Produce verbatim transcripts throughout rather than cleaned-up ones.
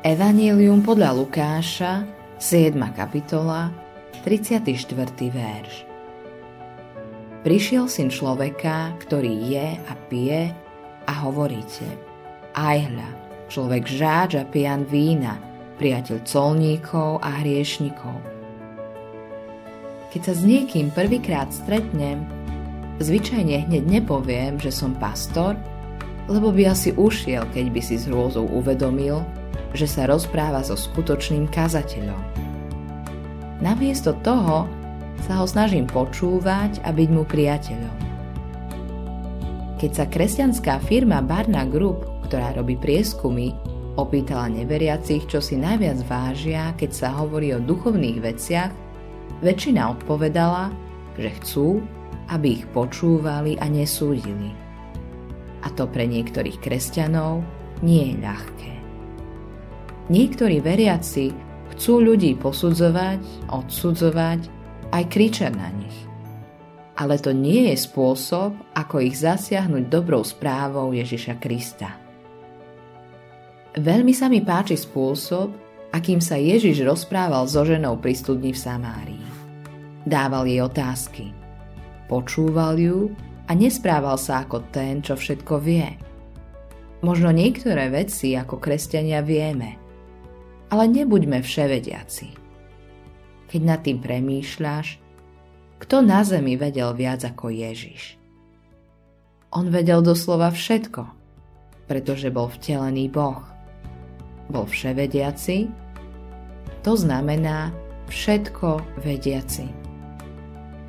Evanjelium podľa Lukáša, siedma kapitola, tridsiaty štvrtý verš. Prišiel syn človeka, ktorý je a pije, a hovoríte: Aj hľa, človek žáč a pijan vína, priateľ colníkov a hriešnikov. Keď sa s niekým prvýkrát stretnem, zvyčajne hneď nepoviem, že som pastor, lebo by asi ušiel, keď by si s hrôzou uvedomil, že sa rozpráva so skutočným kazateľom. Namiesto toho sa ho snažím počúvať a byť mu priateľom. Keď sa kresťanská firma Barna Group, ktorá robí prieskumy, opýtala neveriacich, čo si najviac vážia, keď sa hovorí o duchovných veciach, väčšina odpovedala, že chcú, aby ich počúvali a nesúdili. A to pre niektorých kresťanov nie je ľahké. Niektorí veriaci chcú ľudí posudzovať, odsudzovať, aj kričať na nich. Ale to nie je spôsob, ako ich zasiahnuť dobrou správou Ježiša Krista. Veľmi sa mi páči spôsob, akým sa Ježiš rozprával so ženou pri studni v Samárii. Dával jej otázky. Počúval ju a nesprával sa ako ten, čo všetko vie. Možno niektoré veci ako kresťania vieme, ale nebuďme vševediaci. Keď nad tým premýšľaš, kto na zemi vedel viac ako Ježiš? On vedel doslova všetko, pretože bol vtelený Boh. Bol vševediaci, to znamená všetko vediaci.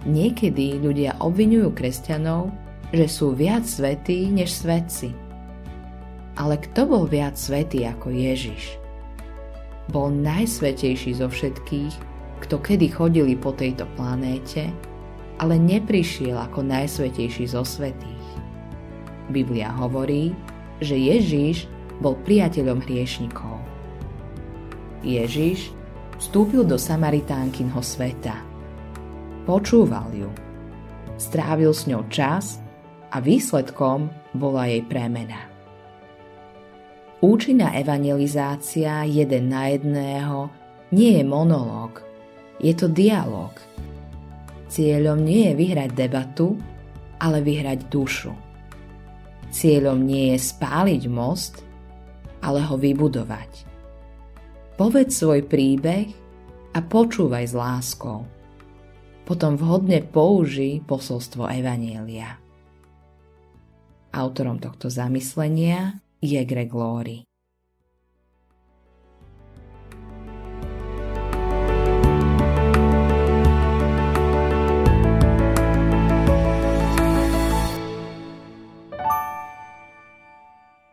Niekedy ľudia obviňujú kresťanov, že sú viac svätí než svätci. Ale kto bol viac svätý ako Ježiš? Bol najsvätejší zo všetkých, kto kedy chodili po tejto planéte, ale neprišiel ako najsvätejší zo svätých. Biblia hovorí, že Ježiš bol priateľom hriešnikov. Ježiš vstúpil do Samaritánkinho sveta. Počúval ju. Strávil s ňou čas a výsledkom bola jej premena. Účinná evangelizácia jeden na jedného nie je monológ, je to dialóg. Cieľom nie je vyhrať debatu, ale vyhrať dušu. Cieľom nie je spáliť most, ale ho vybudovať. Povedz svoj príbeh a počúvaj s láskou. Potom vhodne použij posolstvo evanjelia. Autorom tohto zamyslenia je Greg Laurie.